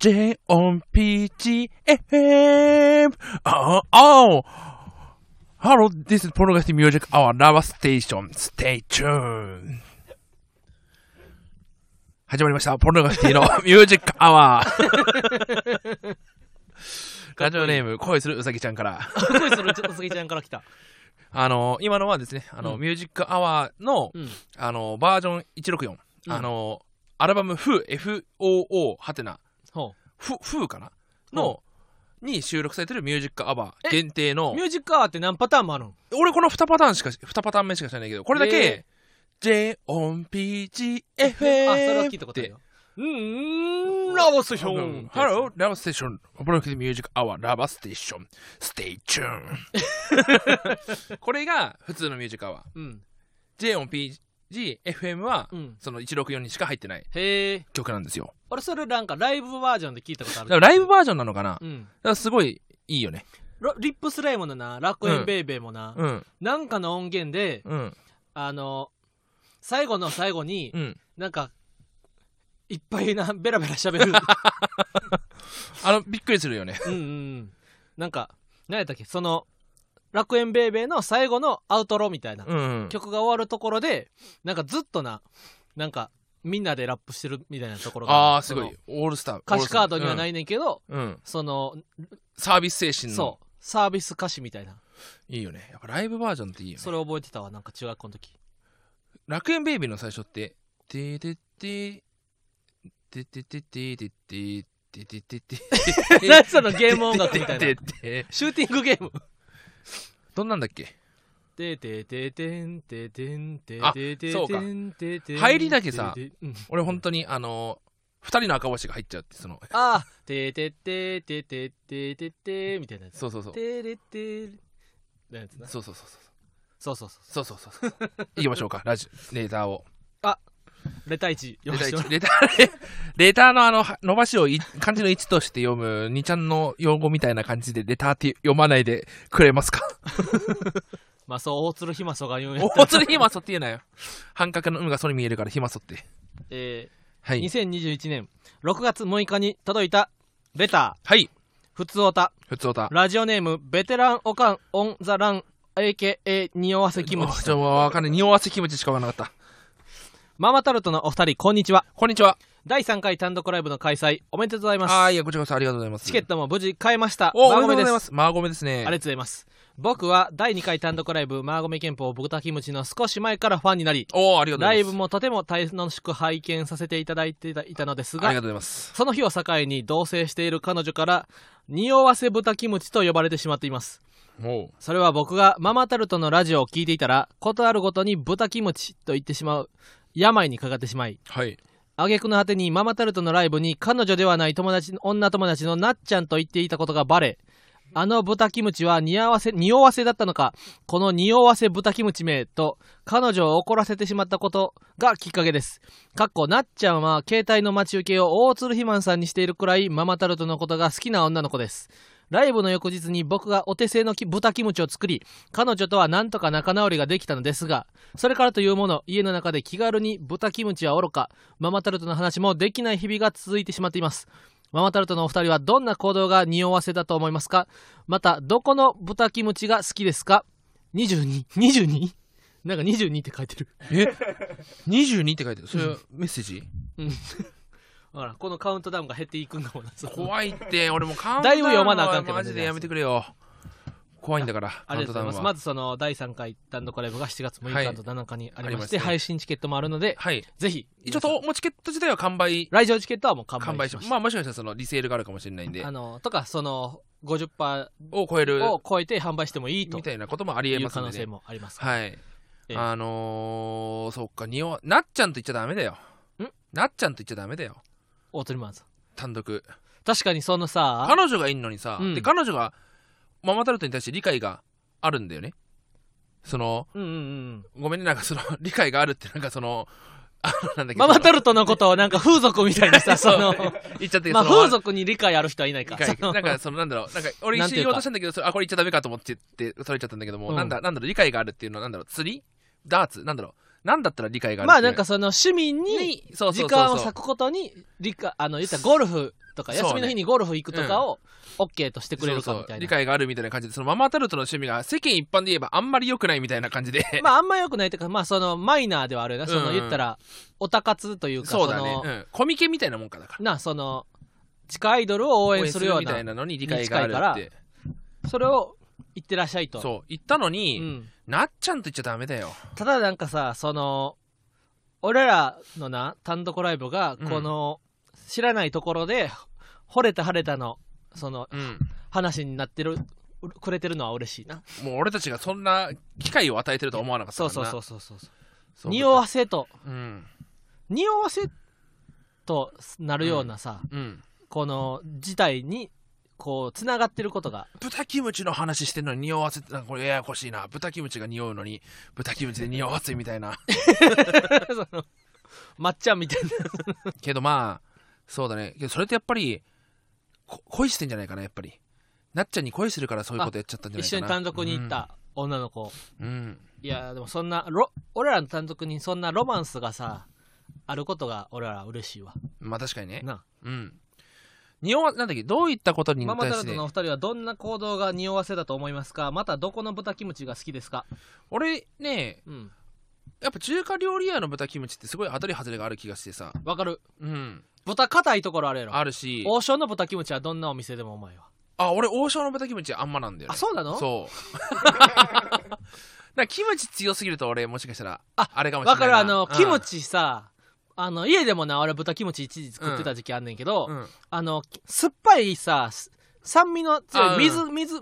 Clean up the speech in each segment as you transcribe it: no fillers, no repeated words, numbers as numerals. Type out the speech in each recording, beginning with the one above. JOPGFM! Oh, oh! Hello, this is Polygesty Music, our lava station. Stay tuned! 始まりました。ポルノガシティのミュージックアワー。ラジオネーム、恋するうさぎちゃんから。恋するうさぎちゃんから来た。今のはですね、ミュージックアワーの、バージョン164。アルバムFOO、FOO、ハテナ。FOOかなの、に収録されてるミュージックアワー限定の。ミュージックアワーって何パターンもあるの？俺この2パターン目しか知らないけど、これだけ、JOPGFM あ、それは聞いたことあるよ。ラバステーション。ハロー、ラバステーション。ポロキでミュージックアワー、ラバステーション。ステイチューン。これが普通のミュージックアワー。JOPGFM は、その164にしか入ってない曲なんですよ。俺それなんかライブバージョンで聞いたことある。ライブバージョンなのかな？だからすごいいいよね。リップスライムのな、ラッコエンベイベーもな、なんかの音源で、最後の最後に、なんかいっぱいなベラベラ喋るびっくりするよね。なんか何やったっけ、その楽園ベイベーの最後のアウトロみたいな、曲が終わるところでなんかずっとなんかみんなでラップしてるみたいなところが、すごいオールスター歌詞カードにはないねんけど、そのサービス精神の、そうサービス歌詞みたいな、いいよね。やっぱライブバージョンっていいよね。それ覚えてたわ、なんか中学校の時。楽園ベイビーの最初って「ててててててててててててて」何そのゲーム音楽みたいなシューティングゲームどんなんだっけ。ててててんててんてててんてて、入りだけさ、俺本当に2人の赤星が入っちゃうって、そのああててててててててみたいなやつ。そうそうそう、てれてるやつな。そうそうそうそうそう行きましょうか、ラジオレーターを。レター1読ませてもらう。レターの伸ばしを漢字の1として読む2ちゃんの用語みたいな感じでレターって読まないでくれますか。まあそう、大鶴ひまそが言うんやったら大鶴ひまそって言うなよ。半角の「ん」がそれ見えるからひまそって。はい、2021年6月6日に届いたレター。はい、ふつおた。ラジオネームベテランおかんオンザランAKA 匂わせキムチ。ちょっとわかんない、匂わせキムチしかわからなかった。ママタルトのお二人、こんにちは。こんにちは。第3回単独ライブの開催おめでとうございます。はい、こちらこそありがとうございます。チケットも無事買えました。おめでとうございます。マーゴメですね。ありがとうございます。僕は第2回単独ライブマーゴメ憲法豚キムチの少し前からファンになり、ライブもとても楽しく拝見させていただいていたのですが、ありがとうございます。その日を境に同棲している彼女から匂わせ豚キムチと呼ばれてしまっています。それは僕がママタルトのラジオを聞いていたら、ことあるごとに豚キムチと言ってしまう病にかかってしまい、挙句の果てにママタルトのライブに彼女ではない女友達のなっちゃんと言っていたことがバレ、あの豚キムチは匂わせだったのか、この匂わせ豚キムチ名と彼女を怒らせてしまったことがきっかけです。かっこなっちゃんは携帯の待ち受けを大鶴ひまんさんにしているくらいママタルトのことが好きな女の子です。ライブの翌日に僕がお手製の豚キムチを作り、彼女とはなんとか仲直りができたのですが、それからというもの、家の中で気軽に豚キムチはおろか、ママタルトの話もできない日々が続いてしまっています。ママタルトのお二人はどんな行動が匂わせだと思いますか？また、どこの豚キムチが好きですか？ 22?22? なんか22って書いてる。22って書いてる。それはメッセージ？ほら、このカウントダウンが減っていくんだもんな。怖いって。俺もカウントダウンはマジでやめてくれよ、怖いんだから。ありがとうございます。まずその第3回単独ライブが7月6日と7日にありまして、配信チケットもあるので、ぜひ一応もうチケット自体は完売、来場チケットはもう完売しました。まあもしかしたらそのリセールがあるかもしれないんで、とかその 50% を超えて販売してもいいとみたいなこともありえますので、可能性もあります。はい、そっか、なっちゃんと言っちゃダメだよ。なっちゃんと言っちゃダメだよ、大鳥マンさん単独。確かにそのさ、彼女がいんのにさ、で彼女がママタルトに対して理解があるんだよね。そのごめんね、なんかその理解があるって、なんかそのママタルトのことをなんか風俗みたいにさ、その言っちゃって、まあ風俗に理解ある人はいないか、なんかそのなんだろう、なんか俺一瞬言おうとしたんだけど、あこれ言っちゃダメかと思ってそれ言っちゃったんだけども、なんだろう、理解があるっていうのはなんだろう、釣りダーツなんだろう、なんだったら理解がある。まあなんかその市民に時間を割くことに理解、言ったらゴルフとか、休みの日にゴルフ行くとかを OK としてくれるかみたいな、そうそう理解があるみたいな感じで、そのママタルトの趣味が世間一般で言えばあんまり良くないみたいな感じでまああんま良くないというか、まあそのマイナーではあるよな、その言ったらオタ活というか、そうだね、うん、コミケみたいなもんか、だからな、その地下アイドルを応援するようなみたいなのに理解があるからそれを言ってらっしゃいと、そう言ったのに、うん、なっちゃんと言っちゃダメだよ。ただなんかさ、その俺らのな単独ライブがこの、うん、知らないところで惚れた晴れたのその、うん、話になってるくれてるのは嬉しいな。もう俺たちがそんな機会を与えてるとは思わなかったからな。そうそうそうそうそう。匂わせと、うん、匂わせとなるようなさ、うんうん、この事態に。こう繋がってることが、豚キムチの話してるのに匂わせて、なんかこれややこしいな、豚キムチが匂うのに豚キムチで匂わせみたいなその抹茶みたいなけどまあそうだね、けどそれってやっぱり恋してんじゃないかな、やっぱりなっちゃんに恋してるからそういうことやっちゃったんじゃないかな。一緒に単独に行った女の子、うん、いやでもそんな俺らの単独にそんなロマンスがさあることが俺ら嬉しいわ。まあ確かにねな、うんなんだっけ、どういったことに対してママタルトのお二人はどんな行動が匂わせだと思いますか、またどこの豚キムチが好きですか。俺ね、うん、やっぱ中華料理屋の豚キムチってすごい当たり外れがある気がしてさ。わかる、うん、豚硬いところあるやろ。あるし、王将の豚キムチはどんなお店でもうまいわ。あ、俺王将の豚キムチあんまなんだよ、ね、あ、そうなの。そうなんかキムチ強すぎると俺もしかしたら あれかもしれないな。わかる、うん、キムチさ、家でもな、俺豚キムチ一時作ってた時期あんねんけど、うん、酸っぱいさ、酸味の強い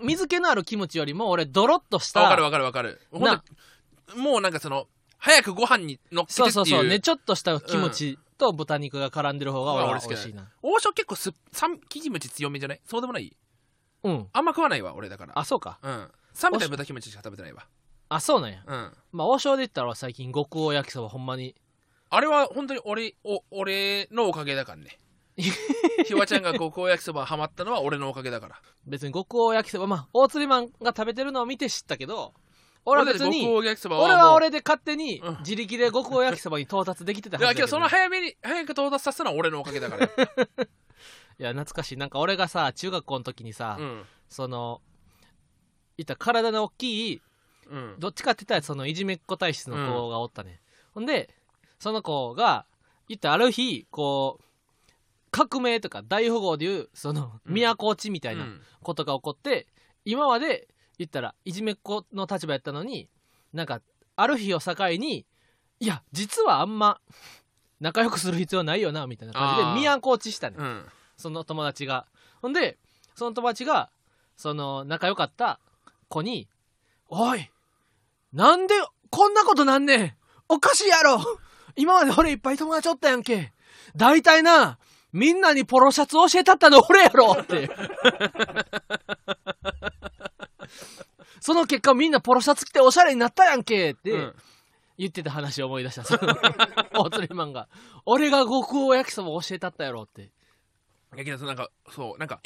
水気のあるキムチよりも俺ドロッとした。わかるわかるわかる。もうなんかその早くご飯に乗っけてっていう。そうそうそうね、ちょっとしたキムチと豚肉が絡んでる方が俺は美味しいな。王将結構キムチ強めじゃない？そうでもない？うん。あんま食わないわ俺だから。あ、そうか。うん。冷めた豚キムチしか食べてないわ。あ、そうなんや。うん。まあ王将で言ったら最近極王焼きそばほんまに。あれは本当に俺のおかげだからねひわちゃんが極王焼きそばハマったのは俺のおかげだから。別に極王焼きそば、まあ大釣りマンが食べてるのを見て知ったけど、俺は別に俺は俺で勝手に自力で極王焼きそばに到達できてたはずだけど、その早く到達させたのは俺のおかげだからいや懐かしい。なんか俺がさ中学校の時にさ、うん、そのいった体の大きい、うん、どっちかって言ったらそのいじめっ子体質の子がおったね、うん、ほんでその子が言ったある日こう革命とか大富豪でいうその都落ちみたいなことが起こって、うん、今まで言ったらいじめっ子の立場やったのに、なんかある日を境にいや実はあんま仲良くする必要ないよなみたいな感じで都落ちしたね、うん、その友達が。ほんでその友達がその仲良かった子においなんでこんなことなんねん、おかしいやろ、今まで俺いっぱい友達おったやんけ。大体な、みんなにポロシャツを教えたったの俺やろって。その結果みんなポロシャツ着ておしゃれになったやんけって言ってた話を思い出した。大釣りマンが。俺が極王焼きそば教えたったやろって。いやけどなんか、そう、なんか、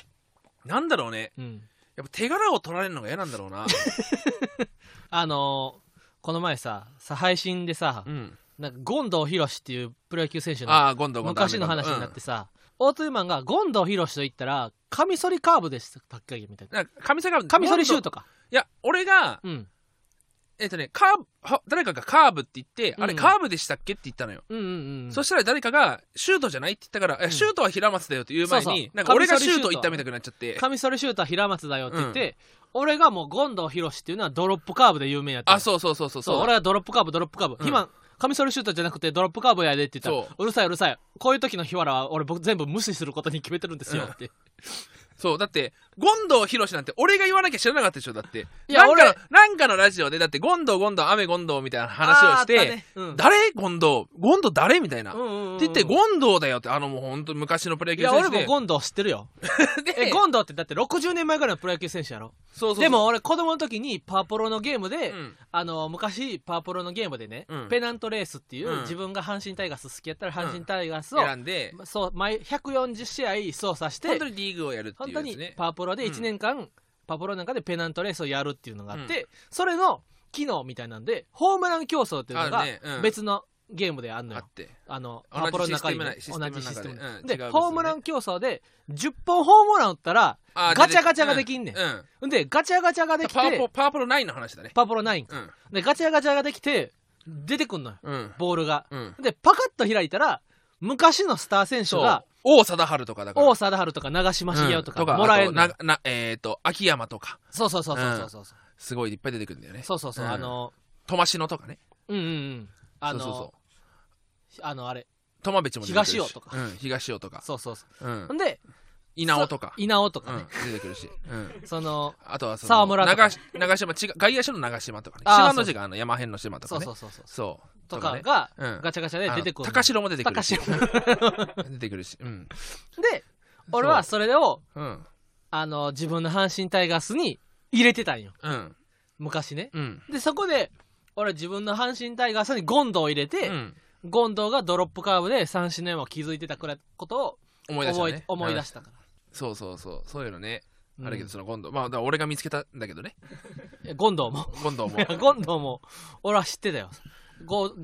なんだろうね。うん、やっぱ手柄を取られるのが嫌なんだろうな。この前さ配信でさ、うんなんか権藤博士っていうプロ野球選手の昔の話になってさ、オートゥーマンが権藤博士と言ったらカミソリカーブでしたっけみたいな。カミソリシュートか。いや俺が、うん、誰かがカーブって言って、うん、あれカーブでしたっけって言ったのよ、うんうんうん、そしたら誰かがシュートじゃないって言ったから、うん、シュートは平松だよって言う前に、そうそうなんか俺がシュート言ったみたくなっちゃって、カミソリシュートは平松だよって言って、うん俺がもう権藤博士っていうのはドロップカーブで有名やった。あ、そう俺はドロップカーブ、うん、今カミソリシュートじゃなくてドロップカーブやでって言ったら、うるさいこういう時の日原は俺僕全部無視することに決めてるんですよって、うん、そうだって権藤博士なんて俺が言わなきゃ知らなかったでしょ。だっていや俺なんかのラジオでだって権藤雨権藤みたいな話をして、ねうん、誰権藤誰みたいな、って言って権藤だよって、もう本当昔のプロ野球選手で、いや俺も権藤知ってるよで権藤ってだって60年前ぐらいのプロ野球選手やろ。そうでも俺子供の時にパワポロのゲームで、うん、昔パワポロのゲームでね、うん、ペナントレースっていう、うん、自分が阪神タイガース好きやったら阪神タイガースを、うん、選んでそう毎140試合操作して本当にリーグをやるっていう、本当にパワポロで1年間、うん、パワポロなんかでペナントレースをやるっていうのがあって、うん、それの機能みたいなんでホームラン競争っていうのが別のゲームであんのよ。アポロの中に同じシステムでホームラン競争で10本ホームラン打ったらガチャガチャができんねん、うん、でガチャガチャができてパープロ9の話だね。パープロ9か、うん、でガチャガチャができて出てくんのよ、うん、ボールが、うん、でパカッと開いたら昔のスター選手が王貞治とかだから王貞治とか長嶋茂雄とかもらえるの、うん、秋山とかそう、すごいいっぱい出てくるんだよね。そう、うん、苫篠とかね、うんうんうんあれ苫米地も出てくるし東尾とか、うん、東尾とかそう、うん、で稲尾とかね、うん、出てくるし、うん、そのあとはその沢村とか長島外野手の長島とかね島の字が山辺の島とかねそうとかが、うん、ガチャガチャで出てくる。高城も出てくるし出てくるし、うん、で俺はそれを、うん、自分の阪神タイガースに入れてたんよ、うん、昔ね、うん、でそこで俺自分の阪神タイガースにゴンドを入れて、うん、ゴンドがドロップカーブで三振の山を築いてたくらいことを思い出したから。そういうのね、うん、あるけどそのゴンドまあだから俺が見つけたんだけどねゴンドも俺は知ってたよ。ごこ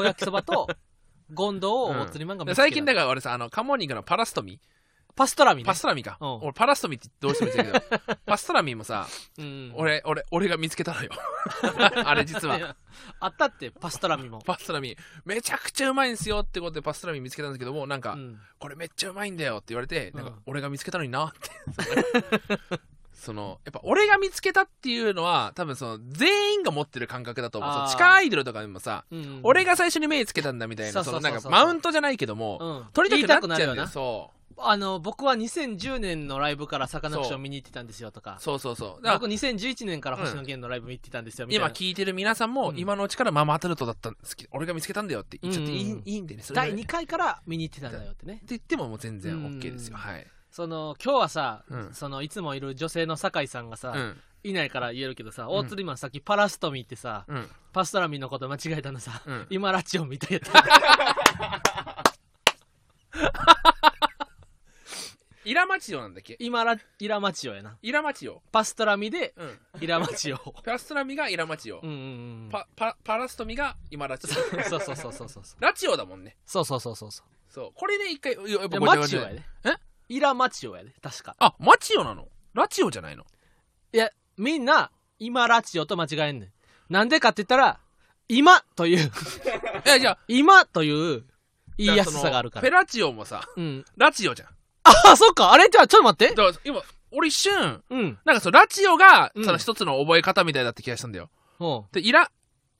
う焼きそばとゴンドをおつりマンが見つけた、うん、最近だから俺さカモニングのパストラミ、ね、うん、俺パラストミってどうしても言ってたけどパストラミもさ、うん、俺が見つけたのよあれ実はあったってパストラミめちゃくちゃうまいんすよってことでパストラミ見つけたんですけどもなんか、うん、これめっちゃうまいんだよって言われてなんか、うん、俺が見つけたのになってそのやっぱ俺が見つけたっていうのは多分その全員が持ってる感覚だと思う。その地下アイドルとかでもさ、うんうん、俺が最初に目つけたんだみたいなマウントじゃないけども、うん、取りたくなっちゃうんだよ。そう僕は2010年のライブからサカナクション見に行ってたんですよとかそう僕2011年から星野源のライブ見ってたんですよみたいな、うん、今聞いてる皆さんも、うん、今のうちからママタルトだったんですけど俺が見つけたんだよって言っちゃっていいんでね、それね第2回から見に行ってたんだよってねって言ってももう全然 OK ですよ、うん、はい。その今日はさ、うん、そのいつもいる女性の酒井さんがさ、うん、いないから言えるけどさ、うん、大釣りマンさっきパラストミってさ、うん、パストラミのこと間違えたのさ、うん、今ラチオみたいなイラマチオなんだっけ？イラマチオやな。イラマチオ。パストラミで、うん、イラマチオ。パストラミがイラマチオ。うんうんうん、パラストミが今ラチオ。そう。ラチオだもんね。そう。これね一回やっぱマチオやね。イラマチオやね確か。あ、マチオなの？ラチオじゃないの？いやみんな今ラチオと間違えんねん。なんでかって言ったら今というじゃあ今という言いやすさがあるから。ペラチオもさ、うん、ラチオじゃん。あ、そっか。あれじゃあちょっと待って。だから今俺一瞬、うん、なんかそのラチオが、うん、その一つの覚え方みたいだって気がしたんだよ。うで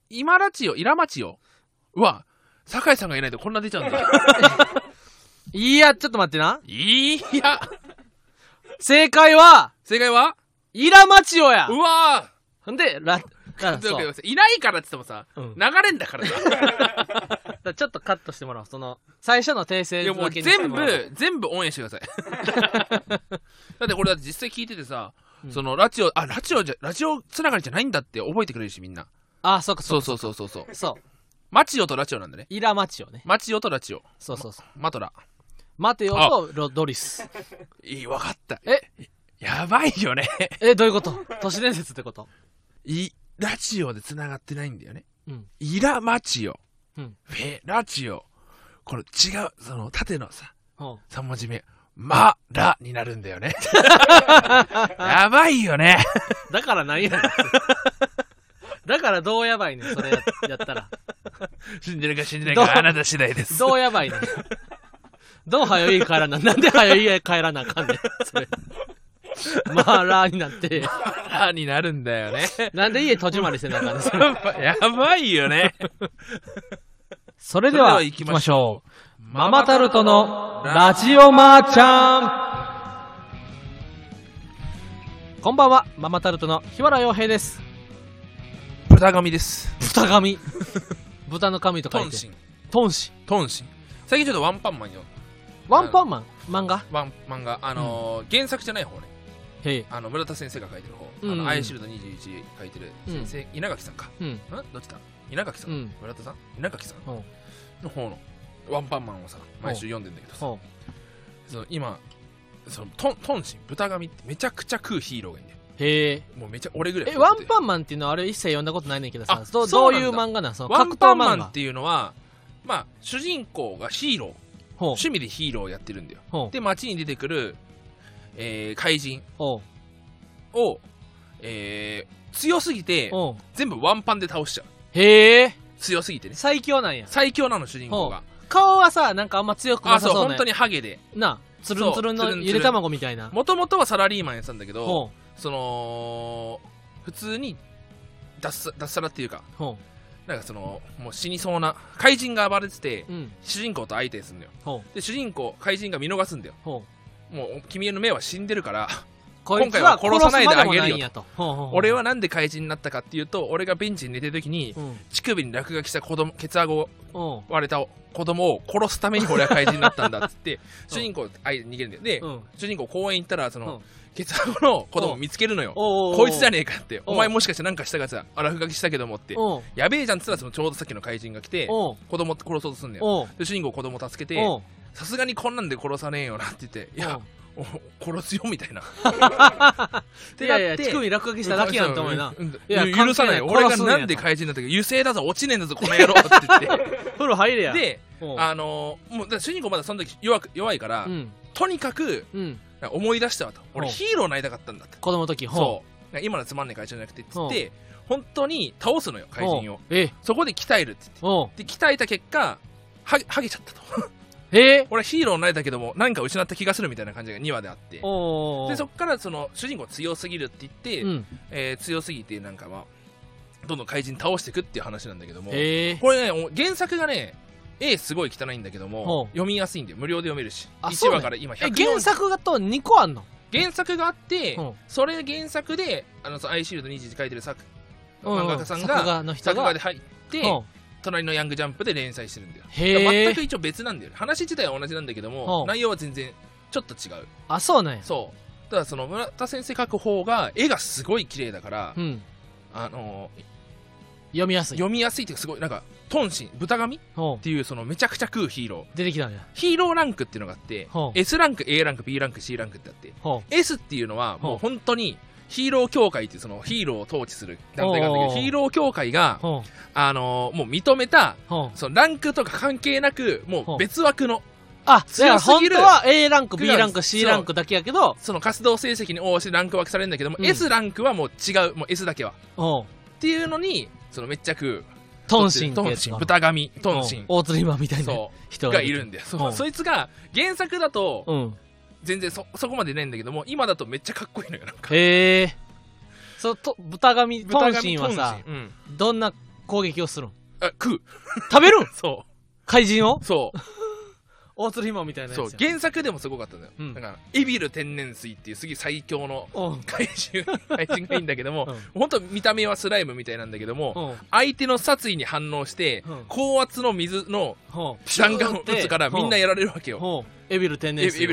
今ラチオイラマチオは酒井さんがいないとこんな出ちゃうんだよ。いやちょっと待ってな。いや正解はイラマチオや。うわー。んでいないからって言ってもさ、うん、流れんだからさ。だちょっとカットしてもらおう。その最初の訂正だけにしてもらおう。全部応援してくださいだってこれだって実際聞いててさ、うん、そのラジオつながりじゃないんだって覚えてくれるしみんな。あ、そっかそうそうマチオとラチオなんだね。イラマチオね。マチオとラチオ。そうマトラマテオとロドリス。いい、わかった。やばいよねどういうこと？都市伝説ってこと？ラチオでつながってないんだよね、うん、イラマチオ、うん、フェラチオ、これ違う、その縦のさ、3文字目マラになるんだよねやばいよねだから何やだからどうやばいねそれやったら信じるか信じないかあなた次第です。どうやばいねどうはよい帰らななんではよい帰らなあかんねんそれマラになってラになるんだよねなんで家閉じまりしてなかったんですかやばいよねそれでは行きましょう。ママタルトのラジオマーちゃん。こんばんは。ママタルトの日原洋平です。豚神です。豚神豚の神と書いてトンシン。最近ちょっとワンパンマン漫画原作じゃない方ね。村田先生が書いてる方、うんうん、アイシールド21書いてる先生、うん、稲垣さんか、うん、んどっちだ稲垣さん、うん、村田さん稲垣さんの方のワンパンマンをさ毎週読んでんだけどさ、その今そのトンシン豚神ってめちゃくちゃ食うヒーローがいるんだよ。へえ。もうめちゃ俺ぐらい。え、ワンパンマンっていうのはあれ一切読んだことないねんけどさ、どういう漫画なんその格闘漫画。ワンパンマンっていうのは、まあ主人公がヒーロー、趣味でヒーローをやってるんだよ。で街に出てくる、怪人を、強すぎて全部ワンパンで倒しちゃう。へえ。強すぎてね。最強なんや。最強なの主人公が。顔はさ、なんかあんま強くなさそうね。あ、そう、本当にハゲで。な、つるんつるんのゆで卵みたいな。もともとはサラリーマンやってたんだけど、その普通に脱サラっていうか、なんかそのもう死にそうな怪人が暴れてて、主人公と相手するんだよ。で主人公怪人が見逃すんだよ。もう君への目は死んでるから。今回は殺さないであげるよと。俺はなんで怪人になったかっていうと、俺がベンチに寝てる時に乳首に落書きした子供、ケツアゴを割れた子供を殺すために俺は怪人になったんだっつって主人公逃げるんだよ。で主人公公園行ったらそのケツアゴの子供見つけるのよ。こいつじゃねえかって、お前もしかしてなんかしたかさ、落書きしたけどもってやべえじゃんっつったら、そのちょうどさっきの怪人が来て子供殺そうとするんだよ。で主人公子供助けて、さすがにこんなんで殺さねえよなって言って、いや殺すよみたいなってやって、いやいや乳首落書きしただけやんと思うな。いや許さない、俺がなんで怪人だったか、油性だぞ落ちねえんだぞこの野郎って言って風呂入れやで、もう主人公まだその時弱いから、とにかく、思い出したわと、俺ヒーローになりたかったんだって子供の時。そう今のつまんねえ怪人じゃなくてっつって、本当に倒すのよ怪人を。そこで鍛えるって言って、で鍛えた結果ハゲちゃったと。俺ヒーローになれたけども何か失った気がするみたいな感じが2話であって、でそこからその主人公強すぎるって言って、強すぎてなんか、まあ、どんどん怪人倒していくっていう話なんだけども、これね原作がね絵すごい汚いんだけども読みやすいんだよ。無料で読めるし、1話から今100、原作がと2個あんの。原作があって、それ原作でアイシールド21書いてる漫画家さんが作画で入って隣のヤングジャンプで連載してるんだよ。全く一応別なんだよ。話自体は同じなんだけども内容は全然ちょっと違う。あ、そうね。そう。ただその村田先生描く方が絵がすごい綺麗だから、読みやすい。読みやすいっていうかすごいなんかトンシン豚神っていうそのめちゃくちゃ食うヒーロー出てきたんだ。ヒーローランクっていうのがあって、S ランク、A ランク、B ランク、C ランクってあって、S っていうのはもう本当にヒーロー協会っていうそのヒーローを統治する団体があるんだけど、ヒーロー協会がもう認めたそのランクとか関係なくもう別枠の強すぎる。本当は A ランク B ランク C ランクだけやけど、その活動成績に応じてランク分けされるんだけども S ランクはもう違う、もう S だけはっていうのにそのめっちゃくトンシン、豚神、トンシン、大釣り馬みたいな人がいるんだよ。そいつが原作だと全然そこまでないんだけども今だとめっちゃかっこいいのよなんか。へえ。その豚神トンシンはさ、どんな攻撃をするの？食う。食べるん？そう。怪人を？そう。大鶴ひまみたいなやつ。そう。原作でもすごかったんだよ。だからエビル天然水っていうすげえ最強の怪人がいいんだけども、本当見た目はスライムみたいなんだけども、相手の殺意に反応して高圧の水の弾丸を打つからみんなやられるわけよ。エビル天然水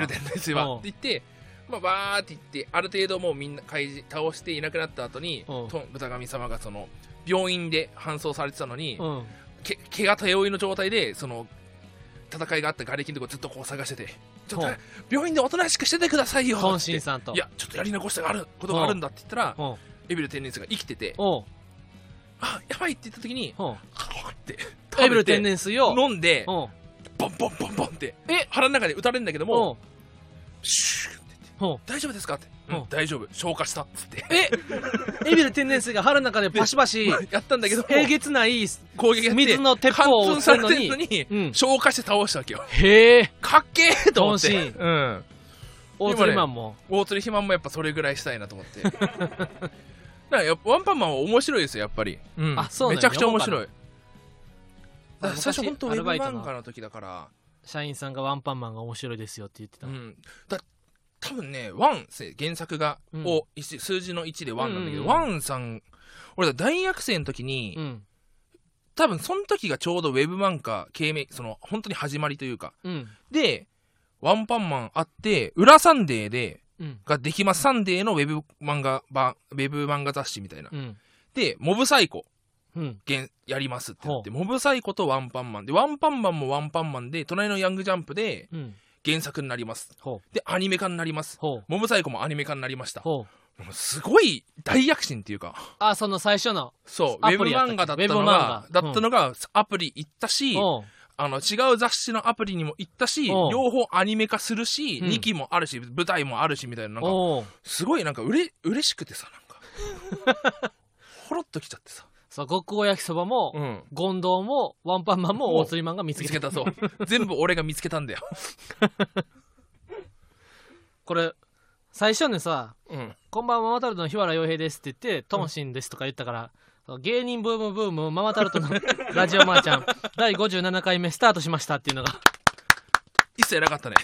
はって言って、まあ、バーって言ってある程度もうみんな怪人倒していなくなった後に豚神様がその病院で搬送されてたのに、毛が手負いの状態でその戦いがあった瓦礫のとこずっとこう探してて、ちょっと病院でおとなしくしててくださいよって、さんといやちょっとやり残したことがあるんだって言ったらエビル天然水が生きてて、あやばいって言った時にってエビル天然水を飲んでボンボンボンボンって腹の中で打たれるんだけども、シューって言って大丈夫ですかって、大丈夫消化したっつって、エビル天然水が腹の中でバシバシやったんだけど、えげつない攻撃やって水の鉄砲を打つのに消化して倒したわけよ。へえ、かっけえと思って。大釣りマンも大釣り肥満もやっぱそれぐらいしたいなと思って。だからワンパンマンは面白いですよやっぱり。あ、そうめちゃくちゃ面白い。最初本当ウェブ漫画の時だから社員さんがワンパンマンが面白いですよって言ってた。だ多分ねワン原作がを数字の1でワンなんだけど、ワンさん俺大学生の時に多分その時がちょうどウェブ漫画系名その本当に始まりというかでワンパンマンあって裏サンデーでができますサンデーのウェブ漫画雑誌みたいなでモブサイコやりますって言って、モブサイコとワンパンマンでワンパンマンもワンパンマンで隣のヤングジャンプで原作になります。でアニメ化になります。モブサイコもアニメ化になりました。すごい大躍進っていうか、あ、その最初のそうウェブ漫画だったのが、アプリ行ったし、あの違う雑誌のアプリにも行ったし、両方アニメ化するし、2期もあるし舞台もあるしみたいな、なんかすごいなんか嬉しくてさ、なんかほろっときちゃってさ。極光焼きそばも、うん、ゴンドウもワンパンマンも大釣りマンが見つけたそう全部俺が見つけたんだよこれ最初にさ、うん、こんばんはママタルトの日原洋平ですって言ってともしんですとか言ったから、うん、芸人ブームブームママタルトのラジオマーちゃん第57回目スタートしましたっていうのが一切なかったね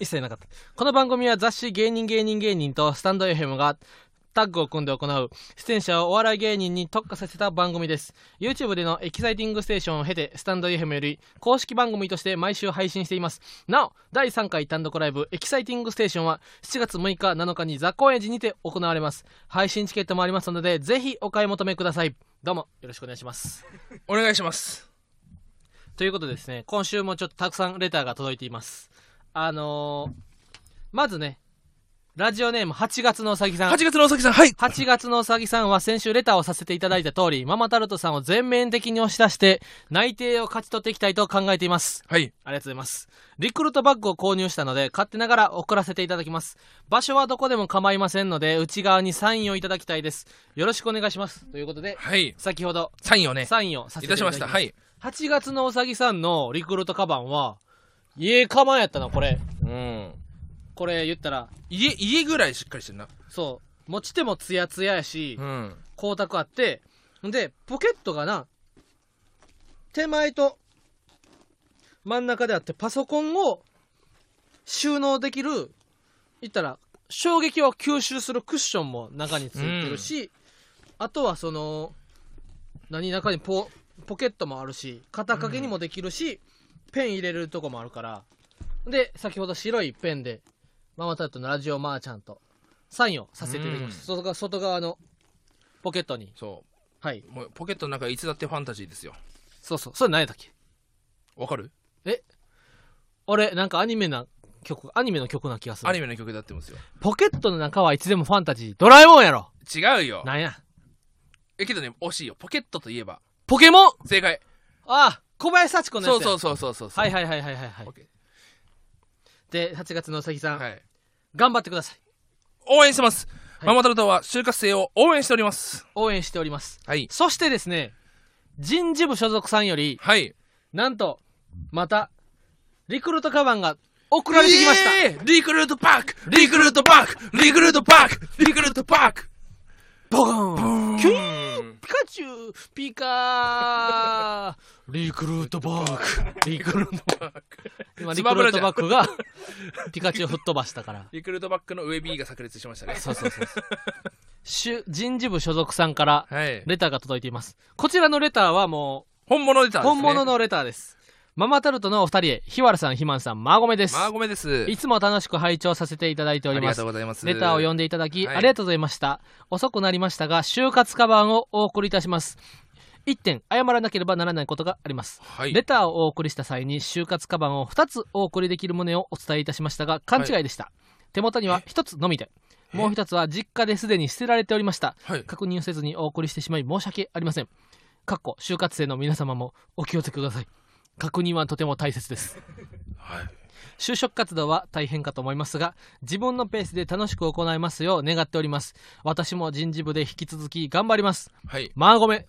一切なかった。この番組は雑誌芸人とスタンドFMがタッグを組んで行う出演者をお笑い芸人に特化させた番組です。 YouTube でのエキサイティングステーションを経てスタンド FM より公式番組として毎週配信しています。なお第3回単独ライブエキサイティングステーションは7月6日7日にザ・高円寺にて行われます。配信チケットもありますのでぜひお買い求めください。どうもよろしくお願いしますお願いしますということでですね、今週もちょっとたくさんレターが届いています。まずね、ラジオネーム8月のうさぎさん。8月のうさぎさん、はい。8月のうさぎさんは先週レターをさせていただいた通り、ママタルトさんを全面的に押し出して内定を勝ち取っていきたいと考えています。はい、ありがとうございます。リクルートバッグを購入したので勝手ながら送らせていただきます。場所はどこでも構いませんので内側にサインをいただきたいです。よろしくお願いしますということで、はい、先ほどサインをさせていただきました。はい、8月のうさぎさんのリクルートカバンはカバンやったなこれ。これ言ったら家ぐらいしっかりしてるな。そう持ち手もツヤツヤやし、光沢あってでポケットがな手前と真ん中であって、パソコンを収納できる言ったら衝撃を吸収するクッションも中についてるし、あとはその中にポケットもあるし肩掛けにもできるし、ペン入れるとこもあるから。で先ほど白いペンでママタルトのラジオマーちゃんとサインをさせていただきました。外側のポケットに。そう。はい。もうポケットの中いつだってファンタジーですよ。そうそう。それ何やったっけ？わかる？俺なんかアニメの曲な気がする。アニメの曲だってますよ。ポケットの中はいつでもファンタジー。ドラえもんやろ。違うよ。なんや。けどね惜しいよ。ポケットといえば。ポケモン。正解。ああ、小林幸子のやつや。そう。はい。で8月のうさぎさん、はい、頑張ってください。応援してます、はい、ママタルトは就活生を応援しております、はい、そしてですね、人事部所属さんより、はい、なんとまたリクルートカバンが送られてきました。リクルートパークボーンキュイーンピカチュウピカーリクルートバック今リクルートバックがピカチュウ吹っ飛ばしたからリクルートバックの上 B が炸裂しましたねそう人事部所属さんからレターが届いています。こちらのレターはもう本物のレターです。ママタルトのお二人へ、日原さん、ひまんさん、まごめです。いつも楽しく拝聴させていただいております。ありがとうございます。レターを読んでいただき、はい、ありがとうございました。遅くなりましたが、就活カバンをお送りいたします。1点、謝らなければならないことがあります。はい、レターをお送りした際に、就活カバンを2つお送りできる旨をお伝えいたしましたが、勘違いでした。はい、手元には1つのみで。もう1つは実家ですでに捨てられておりました。はい、確認せずにお送りしてしまい、申し訳ありません。就活生の皆様もお気をつけください。確認はとても大切です、はい、就職活動は大変かと思いますが自分のペースで楽しく行いますよう願っております。私も人事部で引き続き頑張ります、はい、マーゴメで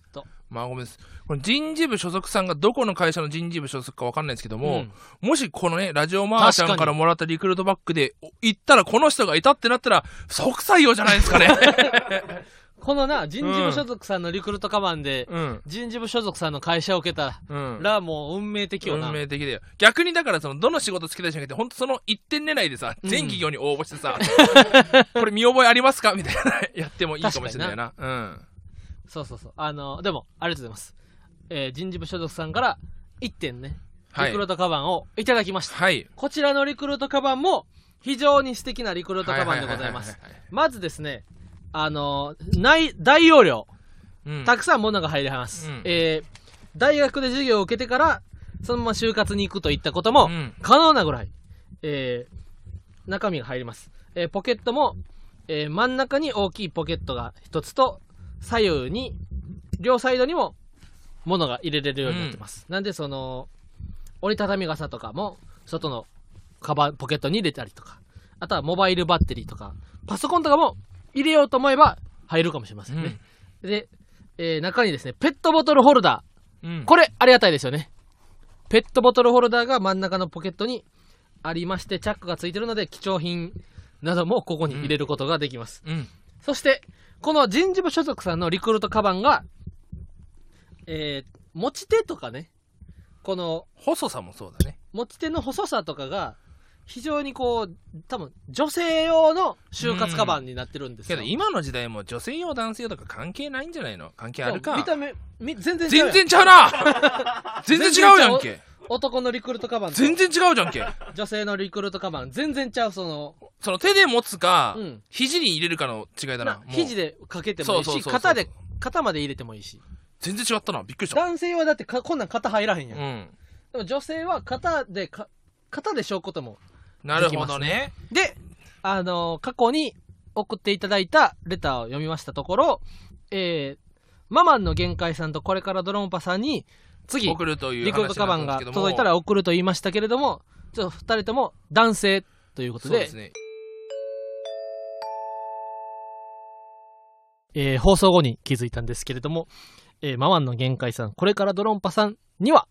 す。この人事部所属さんがどこの会社の人事部所属か分かんないですけども、もしこのねラジオマーちゃんからもらったリクルートバッグで行ったらこの人がいたってなったら即採用じゃないですかねこのな人事部所属さんのリクルートカバンで、人事部所属さんの会社を受けたら、もう運命的よな。運命的だよ。逆にだからそのどの仕事つけたいじゃなくて、本当その一点狙いでさ、全企業に応募してさ、これ見覚えありますかみたいなやってもいいかもしれないな。そう。でもありがとうございます。人事部所属さんから1点ね、リクルートカバンをいただきました。はい、こちらのリクルートカバンも非常に素敵なリクルートカバンでございます。まずですね。大容量、たくさん物が入ります、大学で授業を受けてからそのまま就活に行くといったことも可能なぐらい、中身が入ります。ポケットも、真ん中に大きいポケットが1つと、左右に、両サイドにも物が入れれるようになってます。なんで、その、折りたたみ傘とかも、外のカバン、ポケットに入れたりとか、あとはモバイルバッテリーとか、パソコンとかも入れようと思えば入るかもしれませんね。で、中にですね、ペットボトルホルダー。これ、ありがたいですよね。ペットボトルホルダーが真ん中のポケットにありまして、チャックがついてるので、貴重品などもここに入れることができます。そして、この人事部所属さんのリクルートカバンが、持ち手とかね、この、細さもそうだね。持ち手の細さとかが、非常にこう、多分女性用の就活カバンになってるんですよ。けど今の時代も女性用男性用とか関係ないんじゃないの？関係あるか。見た目全然違う。全然ちゃうな。全然違うやんけ。男のリクルートカバンと全然違うじゃんけ。女性のリクルートカバン全然ちゃう。その手で持つか、肘に入れるかの違いだな。肘でかけてもいいし、肩まで入れてもいいし。全然違ったな。びっくりした。男性はだってこんなん肩入らへんやん。でも女性は肩でしょうことも。なるほどね。で、過去に送っていただいたレターを読みましたところ、ママンの限界さんとこれからドロンパさんに次送るというリクルートカバンが届いたら送ると言いましたけれども、ちょっと2人とも男性ということで、そうですね。放送後に気づいたんですけれども、ママンの限界さんこれからドロンパさんには、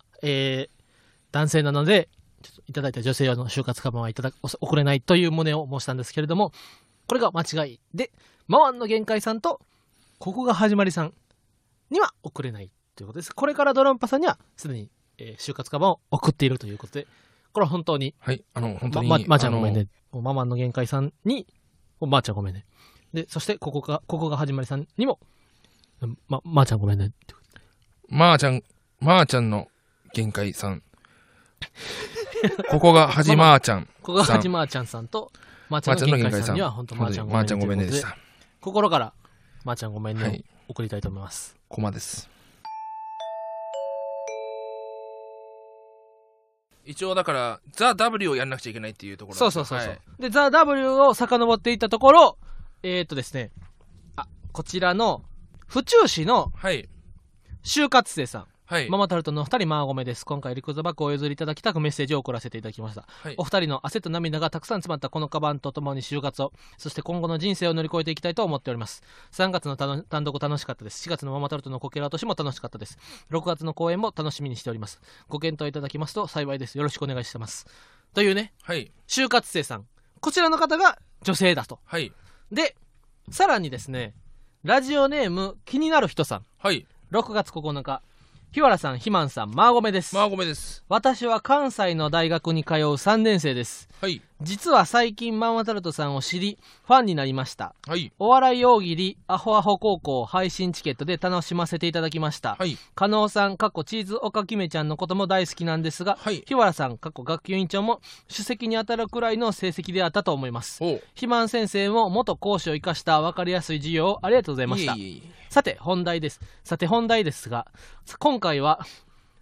男性なのでいただいた女性用の就活カバンはいただ送れないという旨を申したんですけれども、これが間違いで、マワンの限界さんとここが始まりさんには送れないということです。これからドロンパさんにはすでに、就活カバンを送っているということで、これは本当に、はい、本当にまーちゃんごめんね、マワンの限界さんにまーちゃんごめんね、でそしてここが始まりさんにもまーちゃんごめんね、まーちゃんの限界さんここがはじまーちゃんさん、ここがはじまーちゃんさんとまーちゃんの限界さんには本当まーちゃんごめんねでした。心からまーちゃんごめんねを送りたいと思います。コマです。一応だからザ・ W をやんなくちゃいけないっていうところ、そうでザ・ W を遡っていったところ、ですね、こちらの府中市の就活生さん、はい、ママタルトのお二人、マーゴメです。今回リクルートバッグをお譲りいただきたくメッセージを送らせていただきました、はい、お二人の汗と涙がたくさん詰まったこのカバンとともに就活を、そして今後の人生を乗り越えていきたいと思っております。3月の単独楽しかったです。4月のママタルトのこけら落としも楽しかったです。6月の公演も楽しみにしております。ご検討いただきますと幸いです。よろしくお願いします。というね、はい、就活生さん、こちらの方が女性だと、はい、でさらにですね、ラジオネーム気になる人さん、はい、6月9日日原さん、ひまんさん、マーゴメです。マーゴメです。私は関西の大学に通う3年生です。はい。実は最近ママタルトさんを知り、ファンになりました。はい。お笑い大喜利、アホアホ高校配信チケットで楽しませていただきました。はい。加納さん、かっこチーズおかきめちゃんのことも大好きなんですが、はい。日原さん、かっこ学級委員長も主席に当たるくらいの成績であったと思います。おう。ひまん先生も元講師を生かした分かりやすい授業をありがとうございました。さて本題ですが、今回は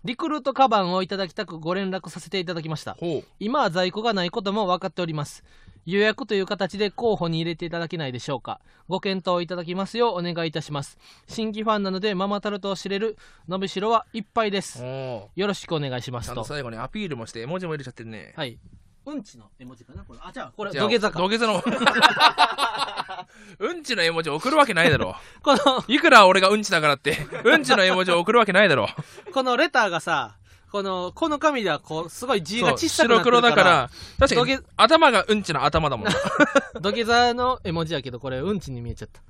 リクルートカバンをいただきたくご連絡させていただきました。今は在庫がないことも分かっております。予約という形で候補に入れていただけないでしょうか。ご検討いただきますようお願いいたします。新規ファンなのでママタルトを知れる伸びしろはいっぱいです。よろしくお願いしますと。ちゃんと最後にアピールもして絵文字も入れちゃってるね。はい。うんちの絵文字かなこれ。じゃあこれ土下座か。土下座のうんちの絵文字送るわけないだろういくら俺がうんちだからってうんちの絵文字を送るわけないだろうこのレターがさ、この紙ではこうすごい字が小さくなってるから白黒だから、確かに頭がうんちの頭だもん土下座の絵文字やけどこれうんちに見えちゃった、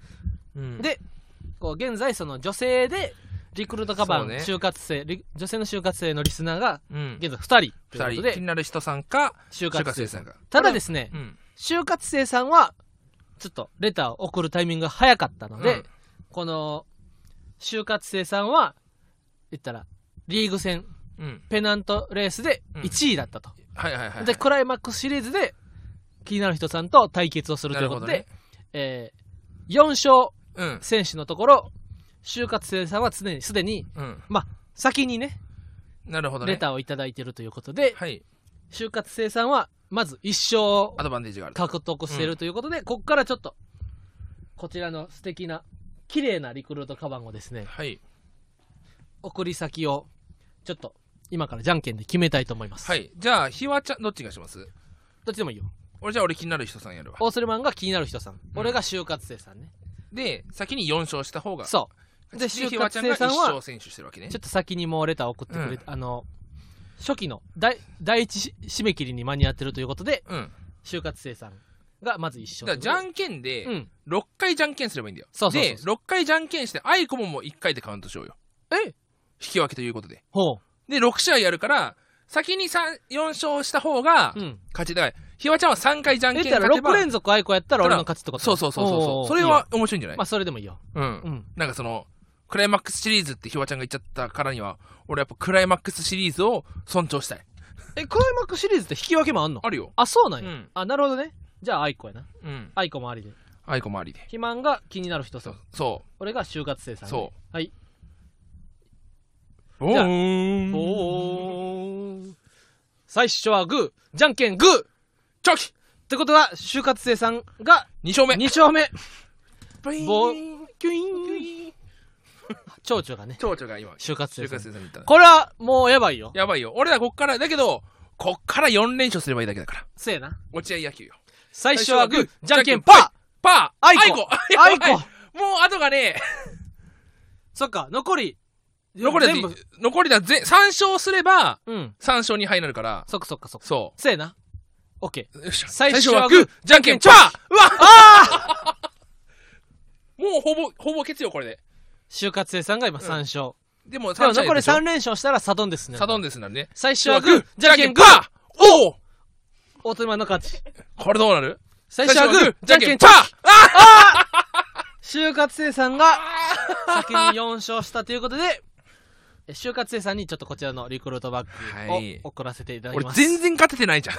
うん、でこう現在その女性でリクルートカバン、ね、就活生女性の就活生のリスナーが現在2人ということで、気になる人さんか就活生さんか。ただですね、就活生さんはちょっとレターを送るタイミングが早かったので、この就活生さんは言ったらリーグ戦、ペナントレースで1位だったと、でクライマックスシリーズで気になる人さんと対決をするということで、ね4勝選手のところ、就活生さんはすでに、先にね、レターをいただいているということで、就活生さんはまず1勝アドバンテージがある獲得してるということで、ここからちょっとこちらの素敵な綺麗なリクルートカバンをですね、はい、送り先をちょっと今からじゃんけんで決めたいと思います。はい、じゃあひわちゃんどっちがします？どっちでもいいよ。俺じゃあ俺気になる人さんやるわ。オースルマンが気になる人さん、俺が就活生さんね。で先に4勝した方がそうで、就活生さんはちょっと先にもうレター送ってくれて、うん、初期の第一締め切りに間に合ってるということで、うん、就活生さんがまず一緒だ。じゃんけんで6回じゃんけんすればいいんだよ。そうそうそうそう。で6回じゃんけんしてアイコモも1回でカウントしようよ。え？引き分けということで。ほう。で6試合やるから先に4勝した方が勝ちだ。うん、ひわちゃんは3回じゃんけん勝てば6連続アイコやったら俺の勝ちってこと。そうそうそうそう。それは面白いんじゃない？まあそれでもいいよ。うん。うん、なんかそのクライマックスシリーズってひわちゃんが言っちゃったからには俺やっぱクライマックスシリーズを尊重したい。え、クライマックスシリーズって引き分けもあんの？あるよ。あ、そうなんや。うん、あ、なるほどね。じゃあアイコやな。うん。アイコもありで。アイコもありで。肥満が気になる人さん。そう。俺が就活生さん。そう。はい。おー。おー。最初はグー。じゃんけんグー。チョキってことは、就活生さんが2勝目。2勝目。ボーン。キュイーン。蝶々がね。蝶々が今。就活生さん。就活生さんみたいな。これはもうやばいよ。やばいよ。俺らこっから、だけど、こっから4連勝すればいいだけだから。せえな。落合野球よ。最初はグー、じゃんけんパーアイコアイコもう後がねそっか、残りだ、3勝すれば、3勝2敗になるから。そっかそっかそっか。そう。せえな。オッケー。最初はグー、じゃんけんパーうわあもうほぼ決よ、これで。就活生さんが今3勝。でも残り3連勝したらサドンデスね。サドンデスになるね。最初はグー、じゃんけんパーおお大人の勝ち。これどうなる？最初はグー、じゃんけんパーああ就活生さんが先に4勝したということで、就活生さんにちょっとこちらのリクルートバッグを送らせていただきます。俺全然勝ててないじゃん。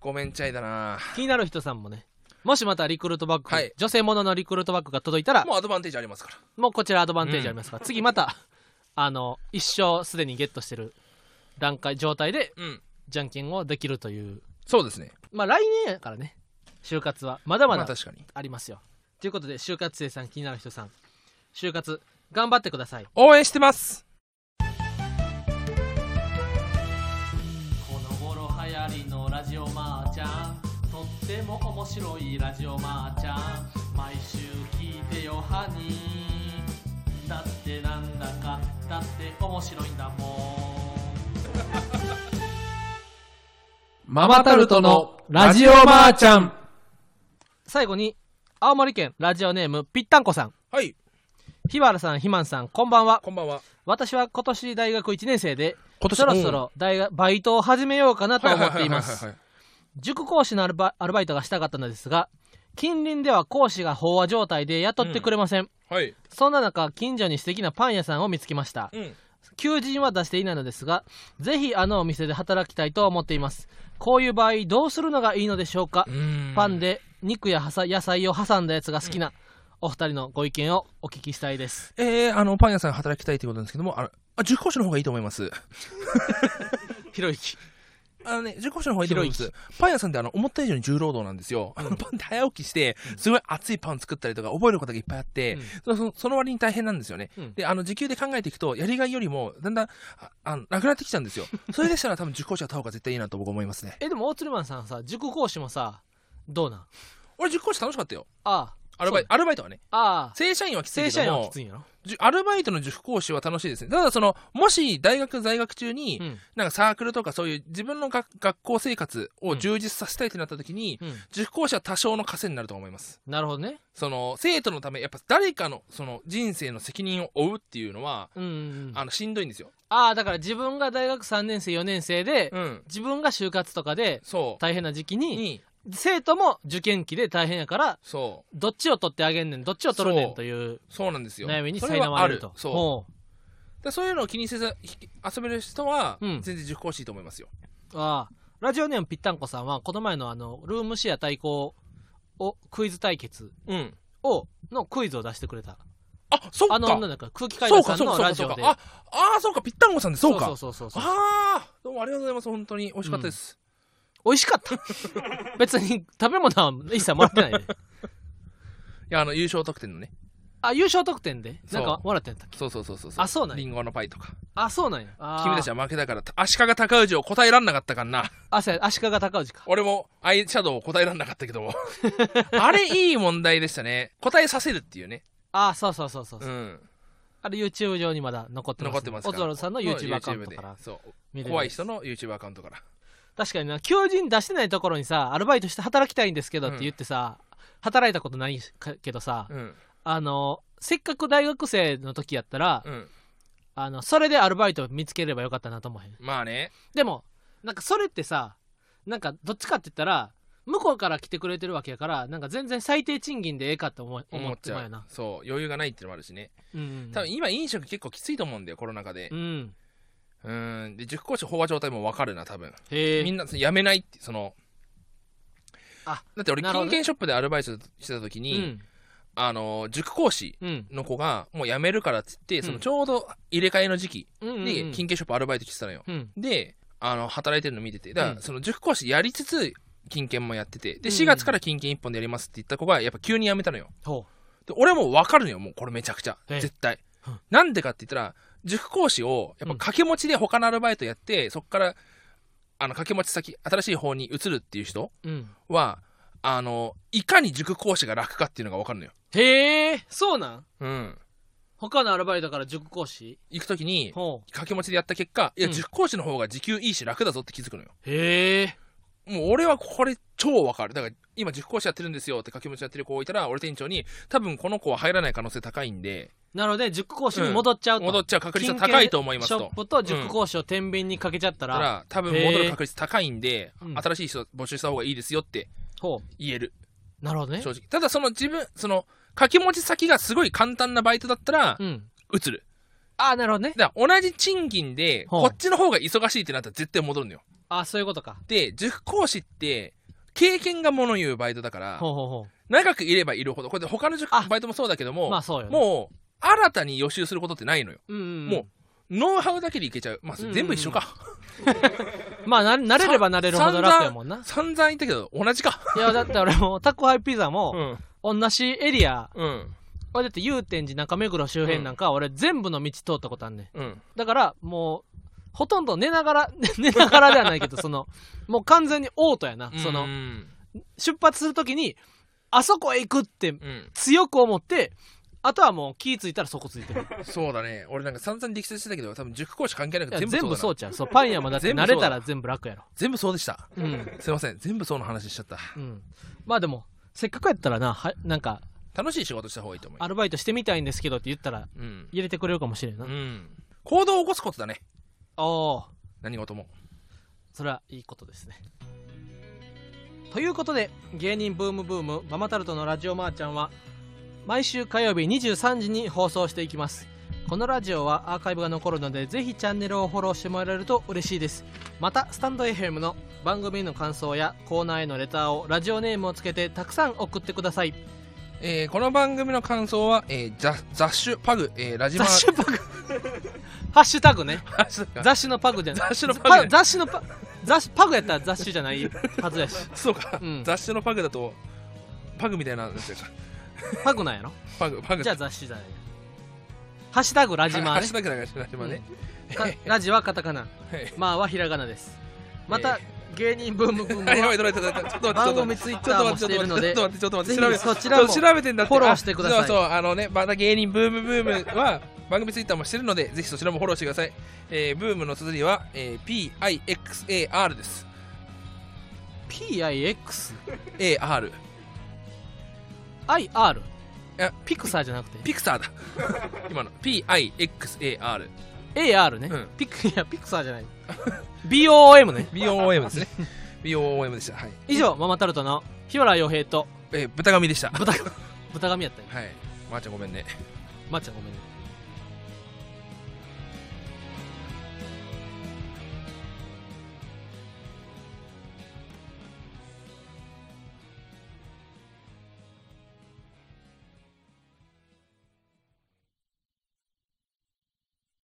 ごめんちゃいだな。気になる人さんもね、もしまたリクルートバッグ、はい、女性もののリクルートバッグが届いたら、もうアドバンテージありますから。もうこちらアドバンテージありますから、次また、一勝すでにゲットしてる段階、状態で、うんじゃんけんをできるという。そうですね。まあ来年やからね、就活はまだまだありますよ。ということで、就活生さん、気になる人さん、就活頑張ってください。応援してます。この頃流行りのラジオマーちゃん、とっても面白いラジオマーちゃん、毎週聞いてよハニー、だってなんだか、だって面白いんだもん。ママタルトのラジオマーちゃん。最後に青森県ラジオネームぴったんこさん。はい。日原さん、ひまんさん、こんばんは。こんばんは。私は今年大学1年生で、そろそろバイトを始めようかなと思っています。塾講師のアルバイトがしたかったのですが、近隣では講師が飽和状態で雇ってくれません、うん、はい。そんな中、近所に素敵なパン屋さんを見つけました、うん。求人は出していないのですが、ぜひあのお店で働きたいと思っています。こういう場合どうするのがいいのでしょうか。パンで肉や野菜を挟んだやつが好きなお二人のご意見をお聞きしたいです。パン屋さん働きたいということなんですけども、塾講師の方がいいと思います。ひろゆき塾講師の方がいいと思います。パン屋さんって思った以上に重労働なんですよ。パンって早起きして、すごい熱いパンを作ったりとか、覚えることがいっぱいあって、うん、その割に大変なんですよね。うん、で、時給で考えていくと、やりがいよりも、だんだん、なくなってきちゃうんですよ。それでしたら多分塾講師はた方が絶対いいなと僕思いますね。でも、大鶴マンさんさ、塾講師もさ、どうなん？俺、塾講師楽しかったよ。ああ。アルバイトはね。ああ。正社員はきついけども。正社員はきついんやろ。アルバイトの塾講師は楽しいですね。ただもし在学中に、なんかサークルとかそういう自分の学校生活を充実させたいってなった時に、塾講師は多少の稼いになると思います。なるほどね。生徒のため、やっぱ誰かの、人生の責任を負うっていうのは、しんどいんですよ。ああ、だから自分が大学3年生、4年生で、自分が就活とかで、大変な時期に、生徒も受験期で大変やから、そうどっちを取ってあげんねん、どっちを取るねんという悩みに苛まれると。そういうのを気にせず遊べる人は全然熟考しいと思いますよ。ああ、ラジオネームぴったんこさんはこの前のルームシェア対抗をクイズ対決のクイズを出してくれた。あ、そうか。なんか空気階段さんのラジオで。ああ、そうか、ぴったんこさんで。そうか、そうそうそうそう。ああ、どうもありがとうございます。本当に美味しかったです。美味しかった。別に食べ物は一切もらってないね。いや、優勝特典のね。あ、優勝特典でなんかもらってんだっけ。そうそうそうそう。あ、そうなんや。リンゴのパイとか。あ、そうなんや。君たちは負けだから、足利尊氏を答えらんなかったかんな。あ、そうや、足利尊氏か。俺もアイシャドウを答えらんなかったけども。あれ、いい問題でしたね。答えさせるっていうね。あ、そうそうそうそう。うん。あれ YouTube 上にまだ残ってます、ね。残ってます。オゾロさんの YouTube アカウントから。そう。怖い人の YouTube アカウントから。確かにな、求人出してないところにさ、アルバイトして働きたいんですけどって言ってさ、うん、働いたことないけどさ、うん、せっかく大学生の時やったら、うん、それでアルバイト見つければよかったなと思うへん。まあね。でも、なんかそれってさ、なんかどっちかって言ったら、向こうから来てくれてるわけやから、なんか全然最低賃金でええかって思っちゃうよな。そう、余裕がないってのもあるしね。うんうん、多分今飲食結構きついと思うんだよ、コロナ禍で。うん。で、塾講師飽和状態も分かるな、多分。みんな辞めないって、その。あ、だって俺、金券ショップでアルバイトしてた時に、うん、塾講師の子がもう辞めるからって言って、うん、そのちょうど入れ替えの時期で、金券ショップアルバイトしてたのよ。うん、で、働いてるの見てて、だから、その塾講師やりつつ、金券もやってて、で4月から金券1本でやりますって言った子がやっぱ急に辞めたのよ。で俺はもう分かるのよ、もうこれめちゃくちゃ絶対、うん、なんでかって言ったら塾講師をやっぱ掛け持ちで他のアルバイトやって、うん、そっから掛け持ち先新しい方に移るっていう人は、うん、いかに塾講師が楽かっていうのが分かるのよ。へえ、そうなん、うん、他のアルバイトから塾講師行くときに掛け持ちでやった結果、いや、うん、塾講師の方が時給いいし楽だぞって気づくのよ。へえ、もう俺はこれ超わかる。だから今塾講師やってるんですよって掛け持ちやってる子いたら、俺店長に多分この子は入らない可能性高いんで、なので塾講師に戻っちゃうと、うん、戻っちゃう確率は高いと思いますと。ショップと塾講師を天秤にかけちゃったら、うん、だから多分戻る確率高いんで、新しい人募集した方がいいですよって言える。なるほどね。正直。ただその掛け持ち先がすごい簡単なバイトだったら、うん、移る。ああ、なるほどね。だから同じ賃金でこっちの方が忙しいってなったら絶対戻るのよ。あ、そういうことか。で塾講師って経験がもの言うバイトだから、ほうほうほう、長くいればいるほど、これで他のバイトもそうだけども、まあそうよね、もう新たに予習することってないのよ、うんうん、もうノウハウだけでいけちゃう。まあ全部一緒か、うん、まあ慣れれば慣れるほど楽やもんな。散々言ったけど同じか。いや、だって俺も宅配ピザも、うん、同じエリア、うん、だって祐天寺中目黒周辺なんか、うん、俺全部の道通ったことあんねん、うん、だからもうほとんど寝ながらではないけど、その、もう完全にオートやな。その、出発するときに、あそこへ行くって強く思って、あとはもう気ぃついたらそこついてる。そうだね。俺なんか散々力説してたけど、多分塾講師関係なくて全部そうちゃう。そう、パン屋もだって慣れたら全部楽やろ。全部そうでした。うん。すいません。全部そうの話しちゃった。うん。まあでも、せっかくやったらな、なんか、楽しい仕事した方がいいと思う。アルバイトしてみたいんですけどって言ったら、入れてくれるかもしれんな。うん。行動を起こすことだね。何事もそれはいいことですね。ということで、芸人ブームママタルトのラジオマーちゃんは毎週火曜日23時に放送していきます。このラジオはアーカイブが残るので、ぜひチャンネルをフォローしてもらえると嬉しいです。またスタンド FM の番組の感想やコーナーへのレターをラジオネームをつけてたくさん送ってください。この番組の感想は、ザッシュパグ、ラジマーザッシュパグハッシュタグね。雑誌のパグじゃない。雑誌のパグやったら雑誌じゃないはずやし。そうか、うん。雑誌のパグだとパグみたいなんですよ。パグなんやろ。パグ。じゃあ雑誌じゃない。ハッシュタグラジマーね。ハッシュタグラジマーね。ラジはカタカナ、マーはひらがなです。また。芸人ブームは番組ツイッターもしているので、ぜひそちらもフォローしてください。そう、また芸人ブームは番組ツイッターもしているので、ぜひそちらもフォローしてください。ブームの綴りは PIXAR です。 PIXAR IR ピクサーじゃなくてピクサーだ。今の PIXAR AR ね、うん、ピクサーじゃないBOOM ね。BOOM ですね。BOOM でした。はい。以上、ママタルトの日原洋平と、豚神でした。豚神やったよ。はい。まーちゃんごめんね。